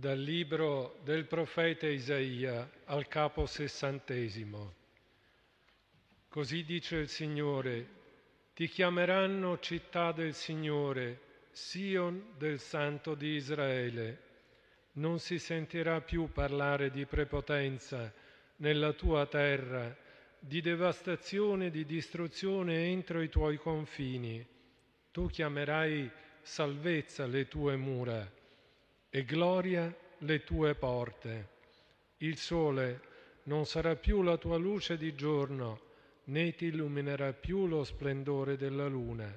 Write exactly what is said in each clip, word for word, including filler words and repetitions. dal libro del profeta Isaia al capo sessantesimo. Così dice il Signore: ti chiameranno città del Signore, Sion del Santo di Israele. Non si sentirà più parlare di prepotenza nella tua terra, di devastazione, di distruzione entro i tuoi confini. Tu chiamerai salvezza le tue mura e gloria le tue porte. Il sole non sarà più la tua luce di giorno, né ti illuminerà più lo splendore della luna,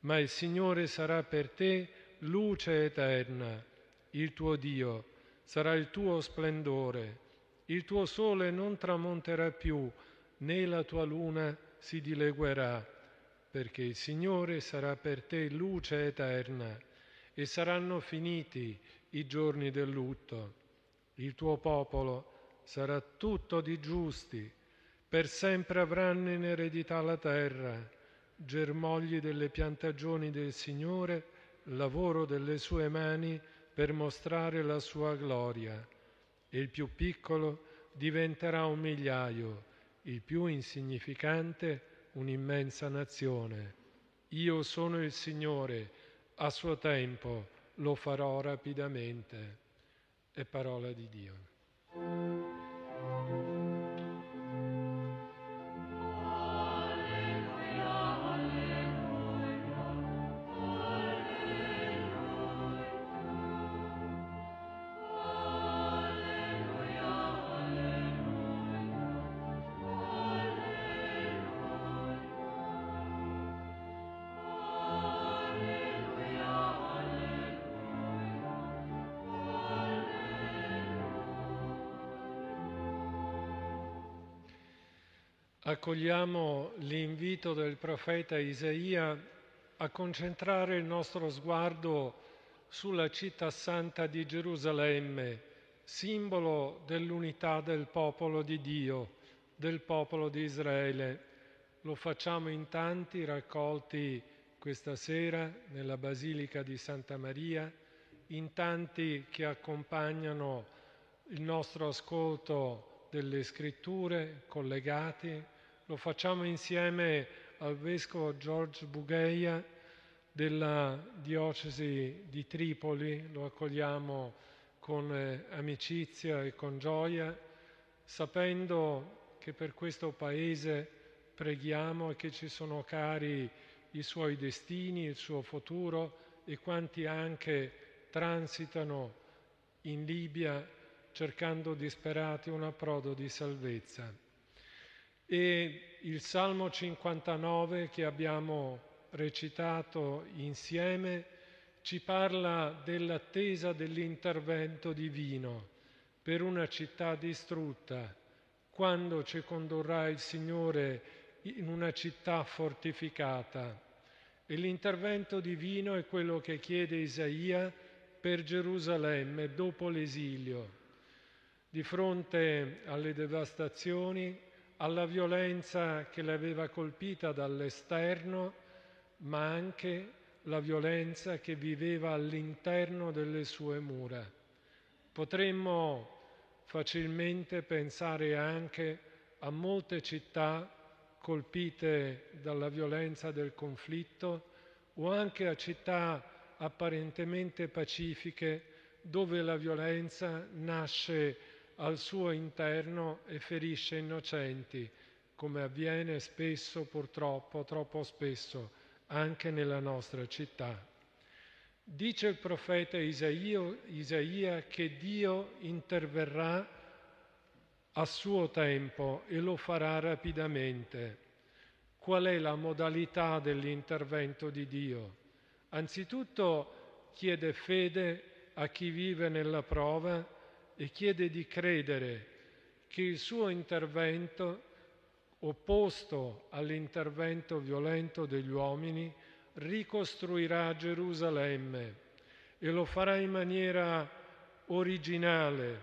ma il Signore sarà per te luce eterna. Il tuo Dio sarà il tuo splendore. Il tuo sole non tramonterà più, né la tua luna si dileguerà, perché il Signore sarà per te luce eterna, e saranno finiti i giorni del lutto. Il tuo popolo sarà tutto di giusti, per sempre avranno in eredità la terra, germogli delle piantagioni del Signore, lavoro delle sue mani per mostrare la sua gloria. E il più piccolo diventerà un migliaio, il più insignificante un'immensa nazione. Io sono il Signore, a suo tempo lo farò rapidamente. È parola di Dio. Accogliamo l'invito del profeta Isaia a concentrare il nostro sguardo sulla città santa di Gerusalemme, simbolo dell'unità del popolo di Dio, del popolo di Israele. Lo facciamo in tanti, raccolti questa sera nella Basilica di Santa Maria, in tanti che accompagnano il nostro ascolto delle Scritture, collegati. Lo facciamo insieme al vescovo George Bugeia della diocesi di Tripoli, lo accogliamo con amicizia e con gioia, sapendo che per questo paese preghiamo e che ci sono cari i suoi destini, il suo futuro e quanti anche transitano in Libia cercando disperati un approdo di salvezza. E il Salmo cinquantanove che abbiamo recitato insieme ci parla dell'attesa dell'intervento divino per una città distrutta. Quando ci condurrà il Signore in una città fortificata? E l'intervento divino è quello che chiede Isaia per Gerusalemme dopo l'esilio. Di fronte alle devastazioni, alla violenza che l'aveva colpita dall'esterno, ma anche la violenza che viveva all'interno delle sue mura. Potremmo facilmente pensare anche a molte città colpite dalla violenza del conflitto o anche a città apparentemente pacifiche dove la violenza nasce al suo interno e ferisce innocenti, come avviene spesso, purtroppo, troppo spesso, anche nella nostra città. Dice il profeta Isaia, Isaia che Dio interverrà a suo tempo e lo farà rapidamente. Qual è la modalità dell'intervento di Dio? Anzitutto chiede fede a chi vive nella prova e chiede di credere che il suo intervento, opposto all'intervento violento degli uomini, ricostruirà Gerusalemme e lo farà in maniera originale.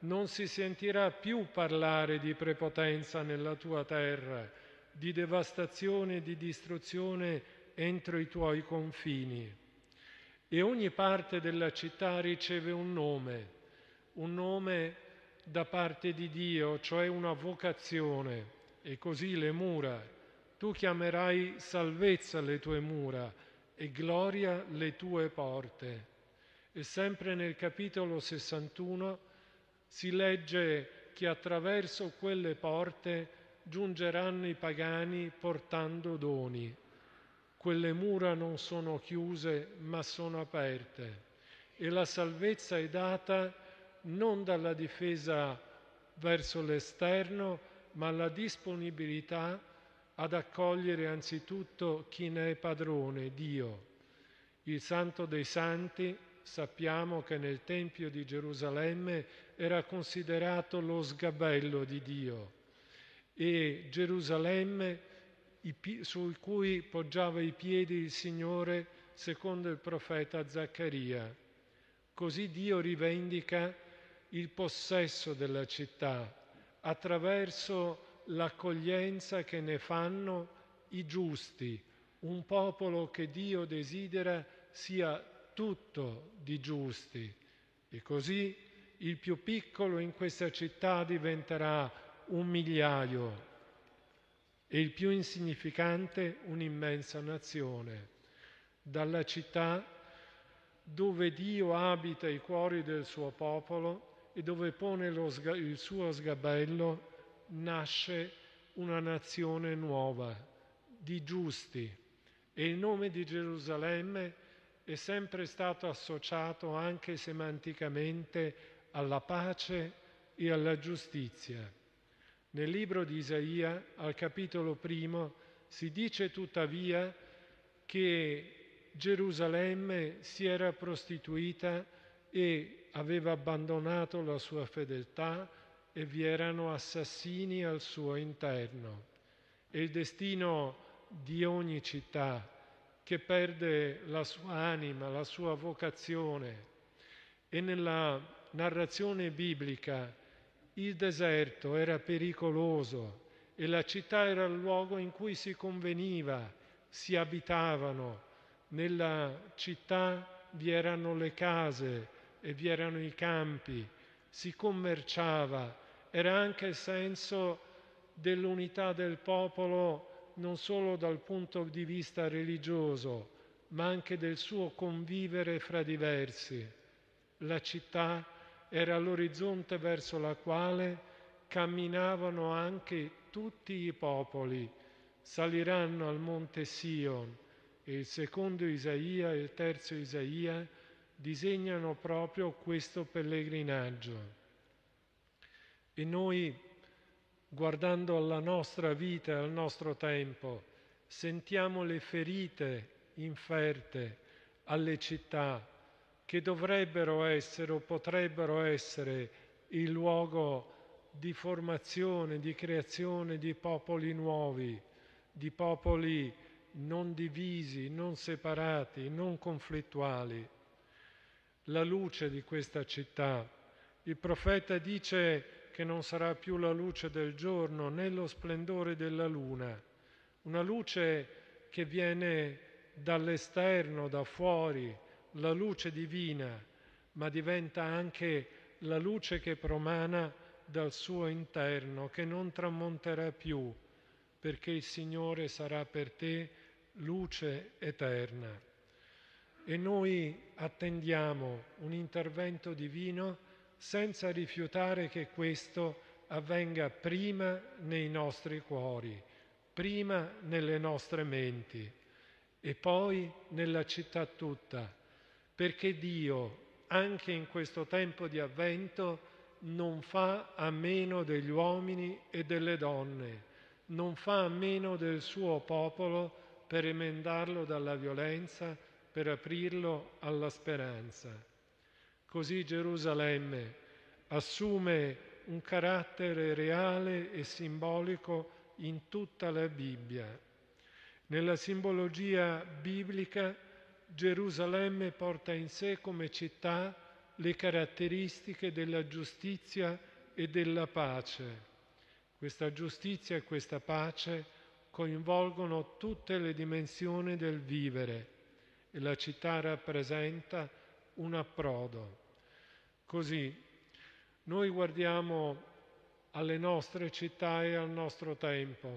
Non si sentirà più parlare di prepotenza nella tua terra, di devastazione, di distruzione entro i tuoi confini. e ogni parte della città riceve un nome, un nome da parte di Dio, cioè una vocazione, e così le mura. Tu chiamerai salvezza le tue mura e gloria le tue porte. E sempre nel capitolo sessantuno si legge che attraverso quelle porte giungeranno i pagani portando doni. Quelle mura non sono chiuse, ma sono aperte. E la salvezza è data non dalla difesa verso l'esterno, ma alla disponibilità ad accogliere anzitutto chi ne è padrone, Dio. Il Santo dei Santi, sappiamo che nel Tempio di Gerusalemme era considerato lo sgabello di Dio, e Gerusalemme su cui poggiava i piedi il Signore secondo il profeta Zaccaria. Così Dio rivendica il possesso della città attraverso l'accoglienza che ne fanno i giusti, un popolo che Dio desidera sia tutto di giusti. E così il più piccolo in questa città diventerà un migliaio e il più insignificante un'immensa nazione. Dalla città dove Dio abita i cuori del suo popolo e dove pone lo sga- il suo sgabello nasce una nazione nuova di giusti, e il nome di Gerusalemme è sempre stato associato anche semanticamente alla pace e alla giustizia. Nel libro di Isaia, al capitolo primo, si dice tuttavia che Gerusalemme si era prostituita e aveva abbandonato la sua fedeltà e vi erano assassini al suo interno. È il destino di ogni città che perde la sua anima, la sua vocazione. E nella narrazione biblica il deserto era pericoloso e la città era il luogo in cui si conveniva, si abitavano. Nella città vi erano le case e vi erano i campi, si commerciava. Era anche il senso dell'unità del popolo, non solo dal punto di vista religioso, ma anche del suo convivere fra diversi. La città era l'orizzonte verso la quale camminavano anche tutti i popoli. Saliranno al monte Sion, e il secondo Isaia e il terzo Isaia disegnano proprio questo pellegrinaggio. E noi, guardando alla nostra vita e al nostro tempo, sentiamo le ferite inferte alle città, che dovrebbero essere o potrebbero essere il luogo di formazione, di creazione di popoli nuovi, di popoli non divisi, non separati, non conflittuali. La luce di questa città. Il profeta dice che non sarà più la luce del giorno né lo splendore della luna, una luce che viene dall'esterno, da fuori, la luce divina, ma diventa anche la luce che promana dal suo interno, che non tramonterà più, perché il Signore sarà per te luce eterna. E noi attendiamo un intervento divino senza rifiutare che questo avvenga prima nei nostri cuori, prima nelle nostre menti e poi nella città tutta. Perché Dio, anche in questo tempo di avvento, non fa a meno degli uomini e delle donne, non fa a meno del suo popolo per emendarlo dalla violenza, per aprirlo alla speranza. Così Gerusalemme assume un carattere reale e simbolico in tutta la Bibbia. Nella simbologia biblica Gerusalemme porta in sé come città le caratteristiche della giustizia e della pace. Questa giustizia e questa pace coinvolgono tutte le dimensioni del vivere e la città rappresenta un approdo. Così noi guardiamo alle nostre città e al nostro tempo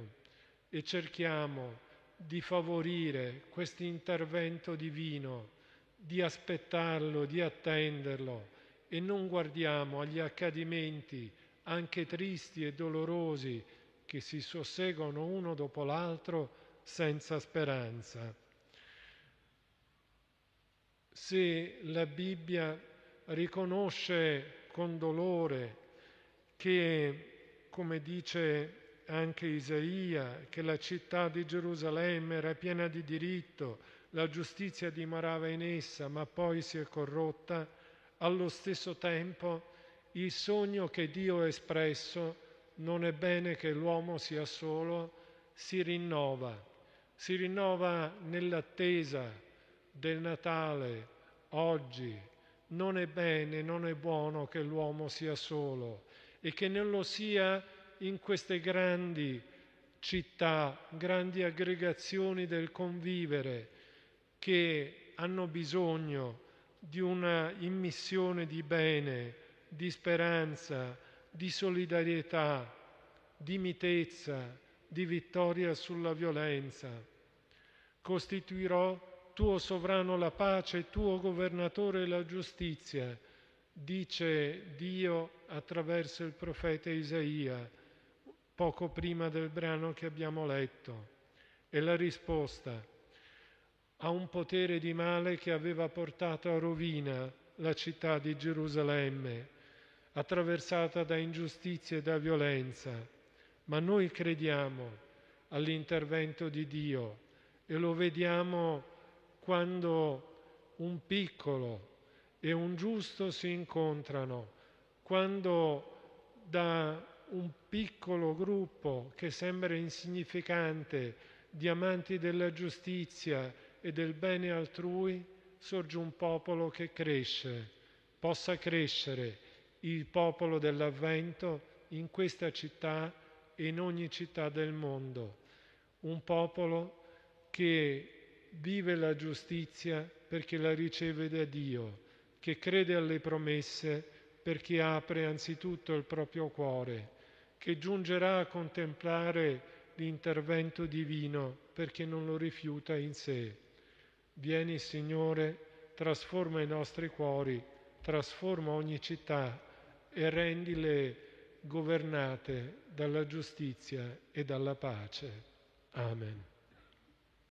e cerchiamo di favorire questo intervento divino, di aspettarlo, di attenderlo, e non guardiamo agli accadimenti anche tristi e dolorosi che si susseguono uno dopo l'altro senza speranza. Se la Bibbia riconosce con dolore che, come dice anche Isaia, che la città di Gerusalemme era piena di diritto, la giustizia dimarava in essa, ma poi si è corrotta, allo stesso tempo il sogno che Dio ha espresso, non è bene che l'uomo sia solo, si rinnova, si rinnova nell'attesa del Natale oggi. Non è bene, non è buono che l'uomo sia solo e che non lo sia in queste grandi città, grandi aggregazioni del convivere che hanno bisogno di una immissione di bene, di speranza, di solidarietà, di mitezza, di vittoria sulla violenza. Costituirò tuo sovrano la pace, tuo governatore la giustizia, dice Dio attraverso il profeta Isaia, poco prima del brano che abbiamo letto. E la risposta a un potere di male che aveva portato a rovina la città di Gerusalemme, attraversata da ingiustizie e da violenza. Ma noi crediamo all'intervento di Dio e lo vediamo quando un piccolo e un giusto si incontrano, quando da un piccolo gruppo che sembra insignificante di amanti della giustizia e del bene altrui sorge un popolo che cresce. Possa crescere il popolo dell'Avvento in questa città e in ogni città del mondo, un popolo che vive la giustizia perché la riceve da Dio, che crede alle promesse perché apre anzitutto il proprio cuore, che giungerà a contemplare l'intervento divino perché non lo rifiuta in sé. Vieni, Signore, trasforma i nostri cuori, trasforma ogni città e rendile governate dalla giustizia e dalla pace. Amen.